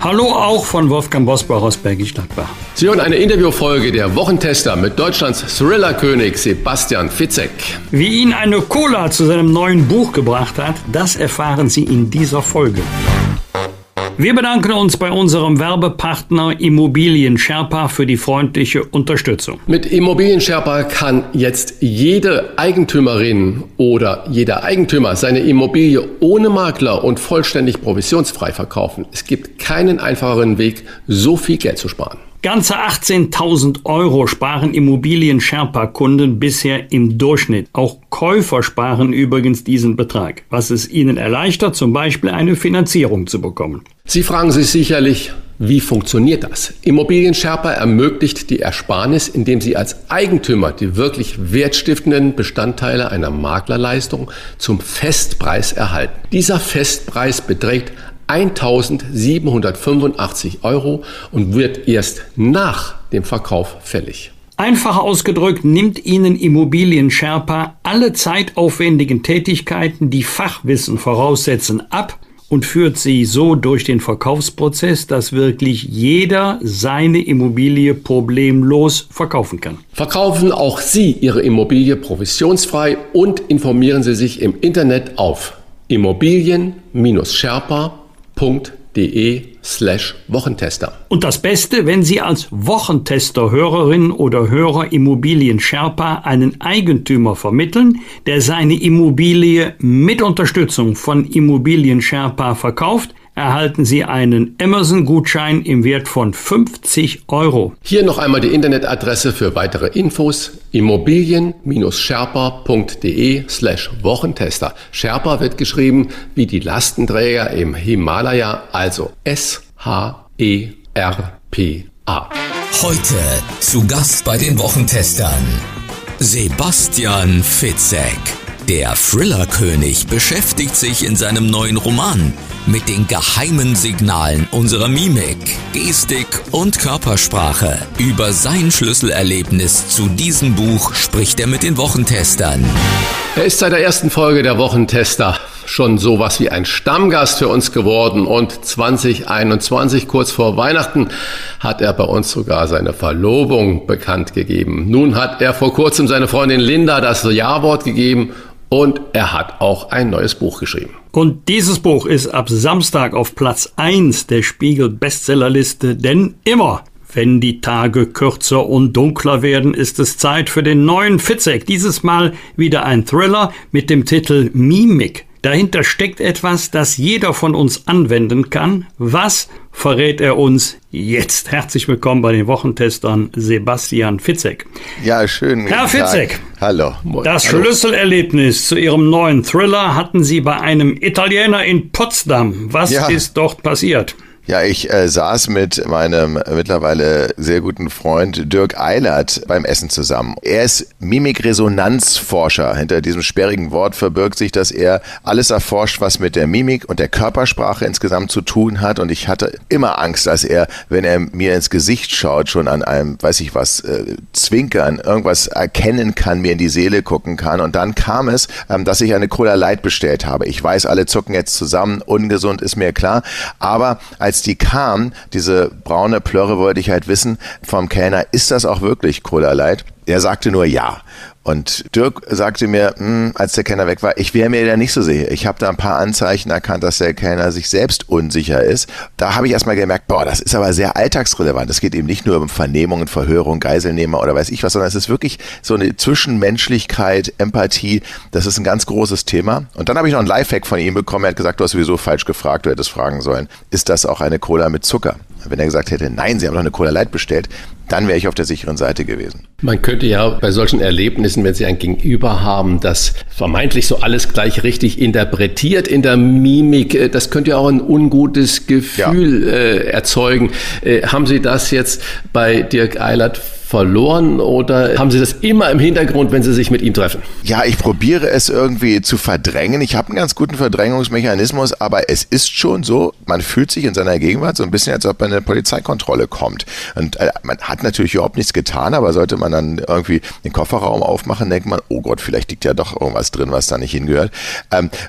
Hallo auch von Wolfgang Bosbach aus Bergisch Gladbach. Sie hören eine Interviewfolge der Wochentester mit Deutschlands Thriller-König Sebastian Fitzek. Wie ihn eine Cola zu seinem neuen Buch gebracht hat, das erfahren Sie in dieser Folge. Wir bedanken uns bei unserem Werbepartner Immobilien Sherpa für die freundliche Unterstützung. Mit Immobilien Sherpa kann jetzt jede Eigentümerin oder jeder Eigentümer seine Immobilie ohne Makler und vollständig provisionsfrei verkaufen. Es gibt keinen einfacheren Weg, so viel Geld zu sparen. Ganze 18.000 € sparen Immobilien-Sherpa-Kunden bisher im Durchschnitt. Auch Käufer sparen übrigens diesen Betrag, was es ihnen erleichtert, zum Beispiel eine Finanzierung zu bekommen. Sie fragen sich sicherlich, wie funktioniert das? Immobilien Sherpa ermöglicht die Ersparnis, indem sie als Eigentümer die wirklich wertstiftenden Bestandteile einer Maklerleistung zum Festpreis erhalten. Dieser Festpreis beträgt 1.785 € und wird erst nach dem Verkauf fällig. Einfach ausgedrückt nimmt Ihnen Immobilien Sherpa alle zeitaufwendigen Tätigkeiten, die Fachwissen voraussetzen, ab und führt Sie so durch den Verkaufsprozess, dass wirklich jeder seine Immobilie problemlos verkaufen kann. Verkaufen auch Sie Ihre Immobilie provisionsfrei und informieren Sie sich im Internet auf immobilien-sherpa.de. .de/Wochentester. Und das Beste, wenn Sie als Wochentester-Hörerin oder Hörer Immobilien Sherpa einen Eigentümer vermitteln, der seine Immobilie mit Unterstützung von Immobilien Sherpa verkauft, erhalten Sie einen Amazon-Gutschein im Wert von 50 €. Hier noch einmal die Internetadresse für weitere Infos: immobilien-sherpa.de/Wochentester. Sherpa wird geschrieben wie die Lastenträger im Himalaya, also S-H-E-R-P-A. Heute zu Gast bei den Wochentestern Sebastian Fitzek. Der Thriller-König beschäftigt sich in seinem neuen Roman mit den geheimen Signalen unserer Mimik, Gestik und Körpersprache. Über sein Schlüsselerlebnis zu diesem Buch spricht er mit den Wochentestern. Er ist seit der ersten Folge der Wochentester schon sowas wie ein Stammgast für uns geworden und 2021, kurz vor Weihnachten, hat er bei uns sogar seine Verlobung bekannt gegeben. Nun hat er vor kurzem seine Freundin Linda das Ja-Wort gegeben und er hat auch ein neues Buch geschrieben. Und dieses Buch ist ab Samstag auf Platz 1 der Spiegel-Bestsellerliste, denn immer, wenn die Tage kürzer und dunkler werden, ist es Zeit für den neuen Fitzek. Dieses Mal wieder ein Thriller mit dem Titel Mimik. Dahinter steckt etwas, das jeder von uns anwenden kann. Was verrät er uns jetzt? Herzlich willkommen bei den Wochentestern, Sebastian Fitzek. Ja, schön. Herr Fitzek. Hallo. Das Schlüsselerlebnis zu Ihrem neuen Thriller hatten Sie bei einem Italiener in Potsdam. Was ist dort passiert? Ja, ich saß mit meinem mittlerweile sehr guten Freund Dirk Eilert beim Essen zusammen. Er ist Mimikresonanzforscher. Hinter diesem sperrigen Wort verbirgt sich, dass er alles erforscht, was mit der Mimik und der Körpersprache insgesamt zu tun hat. Und ich hatte immer Angst, dass er, wenn er mir ins Gesicht schaut, schon an einem, weiß ich was, Zwinkern, irgendwas erkennen kann, mir in die Seele gucken kann. Und dann kam es, dass ich eine Cola Light bestellt habe. Ich weiß, alle zucken jetzt zusammen. Ungesund ist mir klar. Aber als die kam, diese braune Plörre, wollte ich halt wissen vom Kellner, ist das auch wirklich Cola Light? Er sagte nur ja. Und Dirk sagte mir, als der Kellner weg war, ich wäre mir da nicht so sicher. Ich habe da ein paar Anzeichen erkannt, dass der Kellner sich selbst unsicher ist. Da habe ich erstmal gemerkt, das ist aber sehr alltagsrelevant. Es geht eben nicht nur um Vernehmungen, Verhörung, Geiselnehmer oder weiß ich was, sondern es ist wirklich so eine Zwischenmenschlichkeit, Empathie. Das ist ein ganz großes Thema. Und dann habe ich noch ein Lifehack von ihm bekommen. Er hat gesagt, du hast sowieso falsch gefragt, du hättest fragen sollen. Ist das auch eine Cola mit Zucker? Wenn er gesagt hätte, nein, Sie haben doch eine Cola Light bestellt, dann wäre ich auf der sicheren Seite gewesen. Man könnte ja bei solchen Erlebnissen, wenn Sie ein Gegenüber haben, das vermeintlich so alles gleich richtig interpretiert in der Mimik, das könnte ja auch ein ungutes Gefühl erzeugen. Haben Sie das jetzt bei Dirk Eilert verloren oder haben Sie das immer im Hintergrund, wenn Sie sich mit ihm treffen? Ja, ich probiere es irgendwie zu verdrängen. Ich habe einen ganz guten Verdrängungsmechanismus, aber es ist schon so, man fühlt sich in seiner Gegenwart so ein bisschen, als ob man in eine Polizeikontrolle kommt. Und man hat natürlich überhaupt nichts getan, aber sollte man dann irgendwie den Kofferraum aufmachen, denkt man, oh Gott, vielleicht liegt ja doch irgendwas drin, was da nicht hingehört.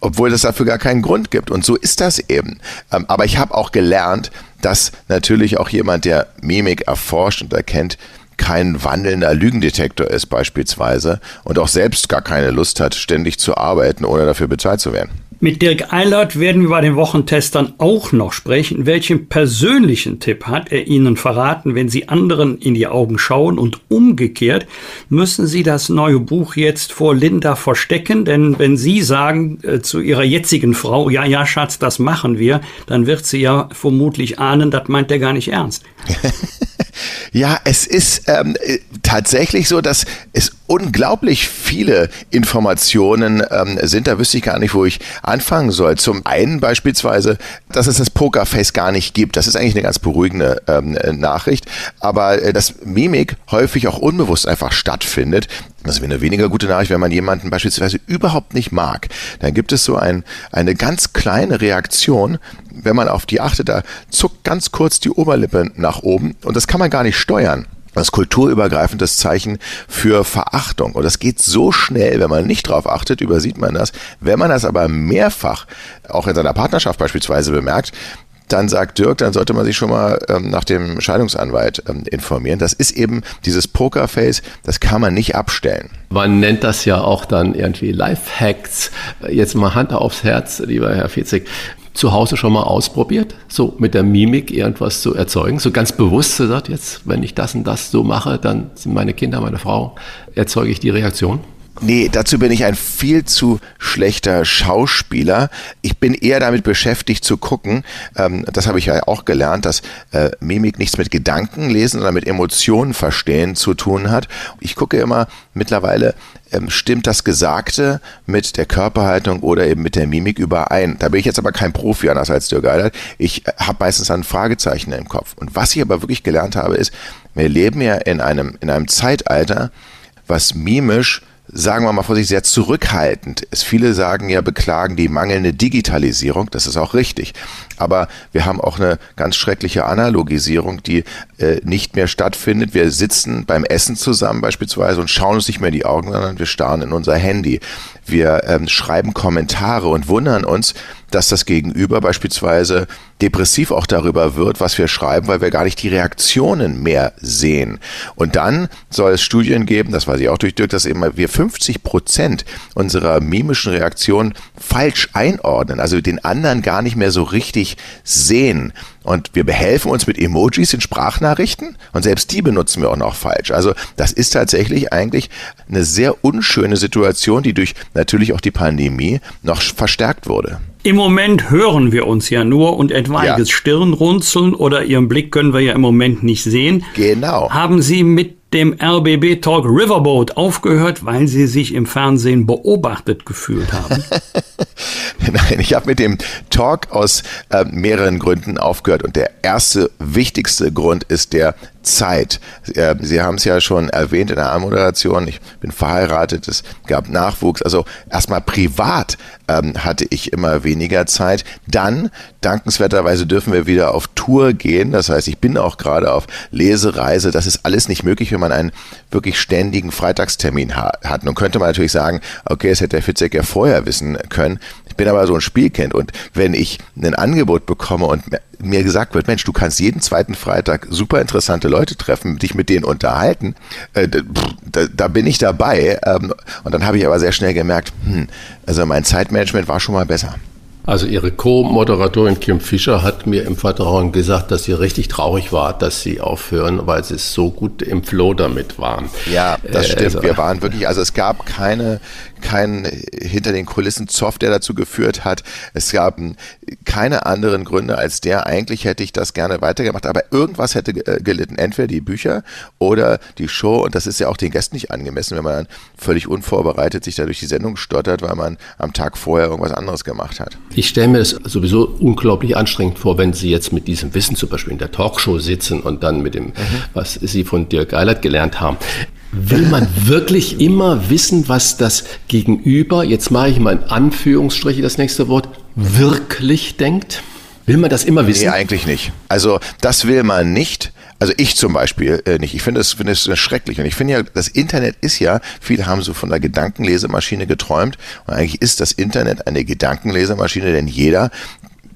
Obwohl es dafür gar keinen Grund gibt. Und so ist das eben. Aber ich habe auch gelernt, dass natürlich auch jemand, der Mimik erforscht und erkennt, kein wandelnder Lügendetektor ist beispielsweise und auch selbst gar keine Lust hat, ständig zu arbeiten, ohne dafür bezahlt zu werden. Mit Dirk Eilert werden wir bei den Wochentestern auch noch sprechen. Welchen persönlichen Tipp hat er Ihnen verraten, wenn Sie anderen in die Augen schauen? Und umgekehrt, müssen Sie das neue Buch jetzt vor Linda verstecken? Denn wenn Sie sagen zu Ihrer jetzigen Frau, ja, ja, Schatz, das machen wir, dann wird sie ja vermutlich ahnen, das meint er gar nicht ernst. Ja, es ist tatsächlich so, dass es unglaublich viele Informationen sind. Da wüsste ich gar nicht, wo ich anfangen soll. Zum einen beispielsweise, dass es das Pokerface gar nicht gibt. Das ist eigentlich eine ganz beruhigende Nachricht. Aber dass Mimik häufig auch unbewusst einfach stattfindet. Das wäre eine weniger gute Nachricht, wenn man jemanden beispielsweise überhaupt nicht mag. Dann gibt es so eine ganz kleine Reaktion, wenn man auf die achtet, da zuckt ganz kurz die Oberlippe nach oben und das kann man gar nicht steuern. Das kulturübergreifendes Zeichen für Verachtung. Und das geht so schnell, wenn man nicht drauf achtet, übersieht man das. Wenn man das aber mehrfach, auch in seiner Partnerschaft beispielsweise, bemerkt, dann sagt Dirk, dann sollte man sich schon mal nach dem Scheidungsanwalt informieren. Das ist eben dieses Pokerface, das kann man nicht abstellen. Man nennt das ja auch dann irgendwie Lifehacks. Jetzt mal Hand aufs Herz, lieber Herr Fitzek. Zu Hause schon mal ausprobiert, so mit der Mimik irgendwas zu erzeugen, so ganz bewusst gesagt, jetzt, wenn ich das und das so mache, dann sind meine Kinder, meine Frau, erzeuge ich die Reaktion? Nee, dazu bin ich ein viel zu schlechter Schauspieler. Ich bin eher damit beschäftigt zu gucken, das habe ich ja auch gelernt, dass Mimik nichts mit Gedanken lesen, sondern mit Emotionen verstehen zu tun hat. Ich gucke immer mittlerweile, stimmt das Gesagte mit der Körperhaltung oder eben mit der Mimik überein. Da bin ich jetzt aber kein Profi, anders als Dirk Eilert. Ich habe meistens ein Fragezeichen im Kopf. Und was ich aber wirklich gelernt habe, ist, wir leben ja in einem Zeitalter, was mimisch, sagen wir mal vorsichtig, sehr zurückhaltend ist. Viele sagen ja, beklagen die mangelnde Digitalisierung, das ist auch richtig. Aber wir haben auch eine ganz schreckliche Analogisierung, die nicht mehr stattfindet. Wir sitzen beim Essen zusammen beispielsweise und schauen uns nicht mehr in die Augen, sondern wir starren in unser Handy. Wir schreiben Kommentare und wundern uns, dass das Gegenüber beispielsweise depressiv auch darüber wird, was wir schreiben, weil wir gar nicht die Reaktionen mehr sehen. Und dann soll es Studien geben, das weiß ich auch durch Dirk, dass eben wir 50% unserer mimischen Reaktionen falsch einordnen, also den anderen gar nicht mehr so richtig sehen. Und wir behelfen uns mit Emojis in Sprachnachrichten und selbst die benutzen wir auch noch falsch. Also das ist tatsächlich eigentlich eine sehr unschöne Situation, die durch natürlich auch die Pandemie noch verstärkt wurde. Im Moment hören wir uns ja nur und etwaiges Stirnrunzeln oder Ihren Blick können wir ja im Moment nicht sehen. Genau. Haben Sie mit dem RBB-Talk Riverboat aufgehört, weil Sie sich im Fernsehen beobachtet gefühlt haben? Nein, ich habe mit dem Talk aus mehreren Gründen aufgehört. Und der erste, wichtigste Grund ist der Zeit. Sie haben es ja schon erwähnt in der Anmoderation, ich bin verheiratet, es gab Nachwuchs. Also erstmal privat hatte ich immer weniger Zeit. Dann, dankenswerterweise, dürfen wir wieder auf Tour gehen. Das heißt, ich bin auch gerade auf Lesereise. Das ist alles nicht möglich, wenn man einen wirklich ständigen Freitagstermin hat. Nun könnte man natürlich sagen, okay, das hätte der Fitzek ja vorher wissen können. Ich bin aber so ein Spielkind und wenn ich ein Angebot bekomme und mir gesagt wird, Mensch, du kannst jeden zweiten Freitag super interessante Leute treffen, dich mit denen unterhalten, da bin ich dabei. Und dann habe ich aber sehr schnell gemerkt, also mein Zeitmanagement war schon mal besser. Also Ihre Co-Moderatorin Kim Fischer hat mir im Vertrauen gesagt, dass sie richtig traurig war, dass Sie aufhören, weil Sie so gut im Flow damit waren. Ja, das stimmt. Also, wir waren wirklich, also es gab keine keinen hinter den Kulissen Zoff, der dazu geführt hat. Es gab keine anderen Gründe als der. Eigentlich hätte ich das gerne weitergemacht, aber irgendwas hätte gelitten. Entweder die Bücher oder die Show, und das ist ja auch den Gästen nicht angemessen, wenn man dann völlig unvorbereitet sich da durch die Sendung stottert, weil man am Tag vorher irgendwas anderes gemacht hat. Ich stelle mir das sowieso unglaublich anstrengend vor, wenn Sie jetzt mit diesem Wissen zum Beispiel in der Talkshow sitzen und dann mit dem, was Sie von Dirk Eilert gelernt haben. Will man wirklich immer wissen, was das Gegenüber, jetzt mache ich mal in Anführungsstriche das nächste Wort, wirklich denkt? Will man das immer wissen? Nee, eigentlich nicht. Also das will man nicht. Also ich zum Beispiel nicht. Ich finde es schrecklich. Und ich finde ja, das Internet ist ja, viele haben so von der Gedankenlesemaschine geträumt. Und eigentlich ist das Internet eine Gedankenlesemaschine, denn jeder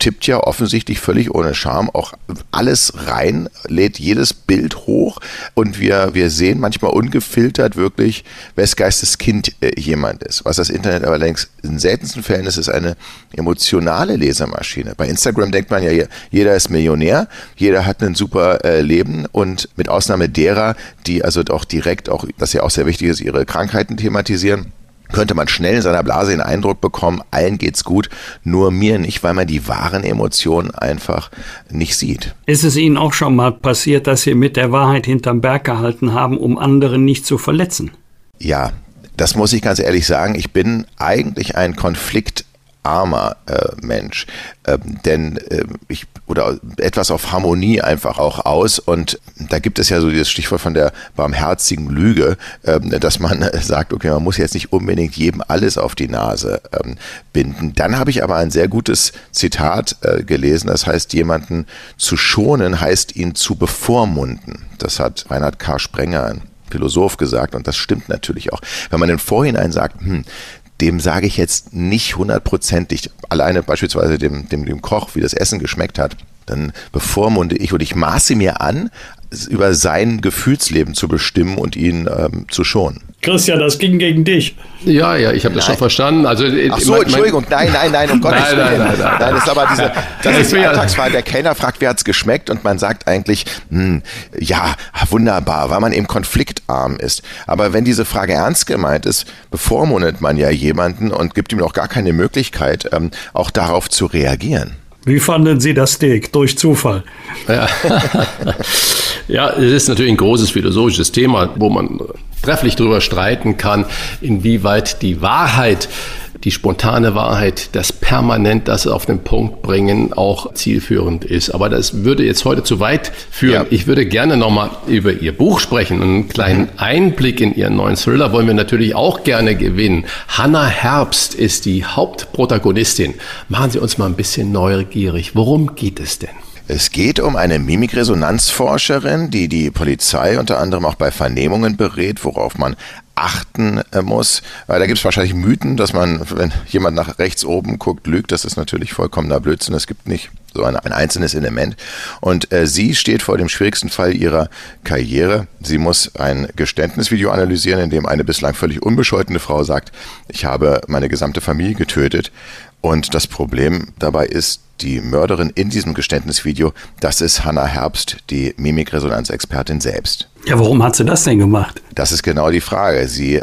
tippt ja offensichtlich völlig ohne Scham auch alles rein, lädt jedes Bild hoch, und wir sehen manchmal ungefiltert wirklich, wes Geistes Kind jemand ist. Was das Internet aber längst in seltensten Fällen ist, ist eine emotionale Lesemaschine. Bei Instagram denkt man ja, jeder ist Millionär, jeder hat ein super Leben, und mit Ausnahme derer, die also auch direkt, auch das ja auch sehr wichtig ist, ihre Krankheiten thematisieren, könnte man schnell in seiner Blase den Eindruck bekommen, allen geht's gut, nur mir nicht, weil man die wahren Emotionen einfach nicht sieht. Ist es Ihnen auch schon mal passiert, dass Sie mit der Wahrheit hinterm Berg gehalten haben, um anderen nicht zu verletzen? Ja, das muss ich ganz ehrlich sagen. Ich bin eigentlich ein konfliktarmer Mensch, denn ich oder etwas auf Harmonie einfach auch aus, und da gibt es ja so dieses Stichwort von der barmherzigen Lüge, dass man sagt, okay, man muss jetzt nicht unbedingt jedem alles auf die Nase binden. Dann habe ich aber ein sehr gutes Zitat gelesen, das heißt, jemanden zu schonen heißt ihn zu bevormunden. Das hat Reinhard K. Sprenger, ein Philosoph, gesagt, und das stimmt natürlich auch. Wenn man im Vorhinein sagt, dem sage ich jetzt nicht hundertprozentig, alleine beispielsweise dem Koch, wie das Essen geschmeckt hat, dann bevormunde ich, und ich maße mir an, über sein Gefühlsleben zu bestimmen und ihn zu schonen. Christian, das ging gegen dich. Ja, ich habe das schon verstanden. Also, ach so, Entschuldigung, nein, um Gottes Willen. Nein, das ist aber diese Alltagsfrage. Der Kellner fragt, wie hat's geschmeckt, und man sagt eigentlich, ja, wunderbar, weil man eben konfliktarm ist. Aber wenn diese Frage ernst gemeint ist, bevormundet man ja jemanden und gibt ihm auch gar keine Möglichkeit, auch darauf zu reagieren. Wie fanden Sie das Steak? Durch Zufall. Ja. Ja, es ist natürlich ein großes philosophisches Thema, wo man trefflich darüber streiten kann, inwieweit die Wahrheit, die spontane Wahrheit, das permanent das auf den Punkt bringen, auch zielführend ist. Aber das würde jetzt heute zu weit führen. Ja. Ich würde gerne nochmal über Ihr Buch sprechen. Einen kleinen Einblick in Ihren neuen Thriller wollen wir natürlich auch gerne gewinnen. Hanna Herbst ist die Hauptprotagonistin. Machen Sie uns mal ein bisschen neugierig. Worum geht es denn? Es geht um eine Mimikresonanzforscherin, die die Polizei unter anderem auch bei Vernehmungen berät, worauf man achten muss. Da gibt es wahrscheinlich Mythen, dass man, wenn jemand nach rechts oben guckt, lügt. Das ist natürlich vollkommener Blödsinn. Es gibt nicht so ein einzelnes Element. Und sie steht vor dem schwierigsten Fall ihrer Karriere. Sie muss ein Geständnisvideo analysieren, in dem eine bislang völlig unbescholtene Frau sagt, ich habe meine gesamte Familie getötet. Und das Problem dabei ist, die Mörderin in diesem Geständnisvideo, das ist Hanna Herbst, die Mimikresonanzexpertin selbst. Ja, warum hat sie das denn gemacht? Das ist genau die Frage. Sie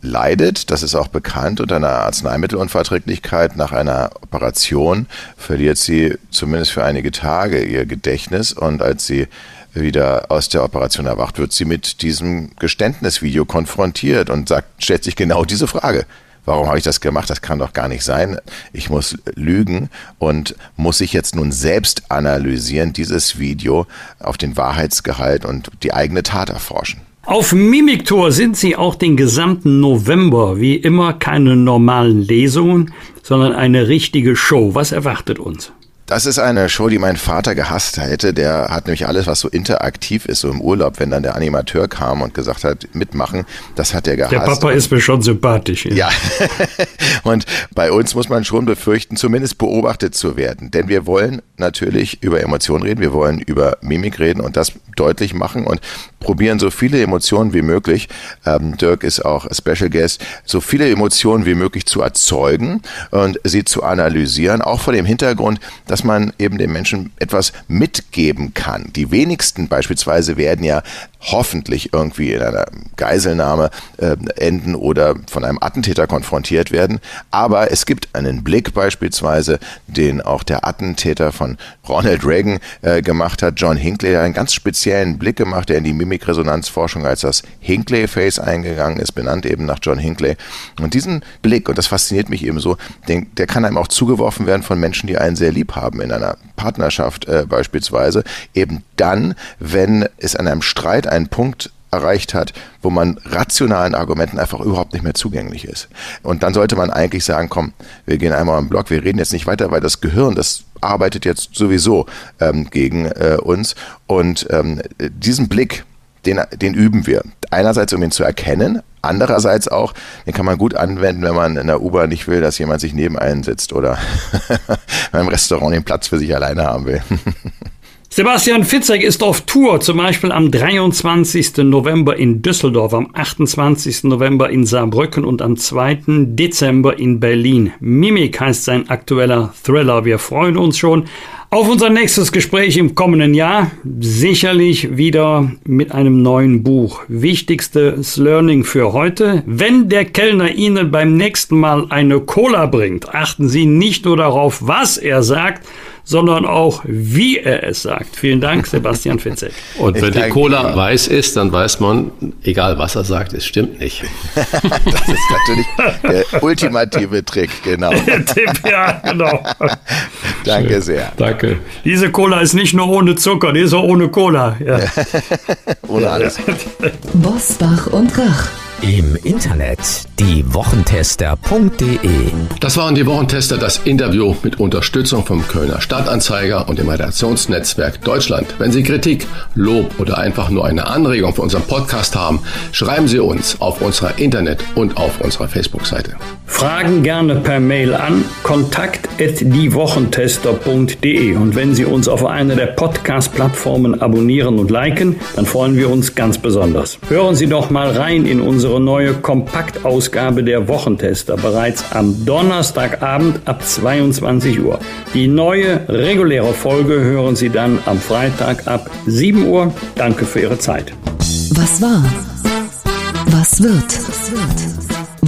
leidet, das ist auch bekannt, unter einer Arzneimittelunverträglichkeit. Nach einer Operation verliert sie zumindest für einige Tage ihr Gedächtnis, und als sie wieder aus der Operation erwacht, wird sie mit diesem Geständnisvideo konfrontiert und stellt sich genau diese Frage. Warum habe ich das gemacht? Das kann doch gar nicht sein. Ich muss lügen, und muss ich jetzt nun selbst analysieren, dieses Video auf den Wahrheitsgehalt und die eigene Tat erforschen. Auf Mimiktour sind Sie auch den gesamten November. Wie immer keine normalen Lesungen, sondern eine richtige Show. Was erwartet uns? Das ist eine Show, die mein Vater gehasst hätte. Der hat nämlich alles, was so interaktiv ist, so im Urlaub, wenn dann der Animateur kam und gesagt hat, mitmachen, das hat er gehasst. Der Papa ist mir schon sympathisch. Ja, und bei uns muss man schon befürchten, zumindest beobachtet zu werden. Denn wir wollen natürlich über Emotionen reden, wir wollen über Mimik reden und das deutlich machen und probieren, so viele Emotionen wie möglich, Dirk ist auch Special Guest, so viele Emotionen wie möglich zu erzeugen und sie zu analysieren, auch vor dem Hintergrund, dass man eben den Menschen etwas mitgeben kann. Die wenigsten beispielsweise werden ja hoffentlich irgendwie in einer Geiselnahme enden oder von einem Attentäter konfrontiert werden. Aber es gibt einen Blick beispielsweise, den auch der Attentäter von Ronald Reagan gemacht hat. John Hinckley hat einen ganz speziellen Blick gemacht, der in die Mimikresonanzforschung als das Hinckley-Face eingegangen ist, benannt eben nach John Hinckley. Und diesen Blick, und das fasziniert mich eben so, der kann einem auch zugeworfen werden von Menschen, die einen sehr lieb haben, in einer Partnerschaft beispielsweise. Eben dann, wenn es an einem Streit einen Punkt erreicht hat, wo man rationalen Argumenten einfach überhaupt nicht mehr zugänglich ist. Und dann sollte man eigentlich sagen, komm, wir gehen einmal am Block, wir reden jetzt nicht weiter, weil das Gehirn, das arbeitet jetzt sowieso gegen uns. Und diesen Blick, den üben wir. Einerseits, um ihn zu erkennen, andererseits auch, den kann man gut anwenden, wenn man in der U-Bahn nicht will, dass jemand sich neben einen sitzt oder beim Restaurant den Platz für sich alleine haben will. Sebastian Fitzek ist auf Tour, zum Beispiel am 23. November in Düsseldorf, am 28. November in Saarbrücken und am 2. Dezember in Berlin. Mimik heißt sein aktueller Thriller. Wir freuen uns schon auf unser nächstes Gespräch im kommenden Jahr. Sicherlich wieder mit einem neuen Buch. Wichtigstes Learning für heute. Wenn der Kellner Ihnen beim nächsten Mal eine Cola bringt, achten Sie nicht nur darauf, was er sagt, sondern auch, wie er es sagt. Vielen Dank, Sebastian Fitzek. Und wenn die Cola weiß ist, dann weiß man, egal was er sagt, es stimmt nicht. Das ist natürlich der ultimative Trick, genau. Der Tipp, ja, genau. Danke schön. Sehr. Danke. Diese Cola ist nicht nur ohne Zucker, die ist auch ohne Cola. Ja. Ohne alles. Bosbach und Rach. Im Internet diewochentester.de. Das waren die Wochentester, das Interview mit Unterstützung vom Kölner Stadtanzeiger und dem Redaktionsnetzwerk Deutschland. Wenn Sie Kritik, Lob oder einfach nur eine Anregung für unseren Podcast haben, schreiben Sie uns auf unserer Internet- und auf unserer Facebook-Seite. Fragen gerne per Mail an kontakt@diewochentester.de. Und wenn Sie uns auf einer der Podcast-Plattformen abonnieren und liken, dann freuen wir uns ganz besonders. Hören Sie doch mal rein in unsere neue Kompaktausgabe der Wochentester, bereits am Donnerstagabend ab 22 Uhr. Die neue reguläre Folge hören Sie dann am Freitag ab 7 Uhr. Danke für Ihre Zeit. Was war? Was wird?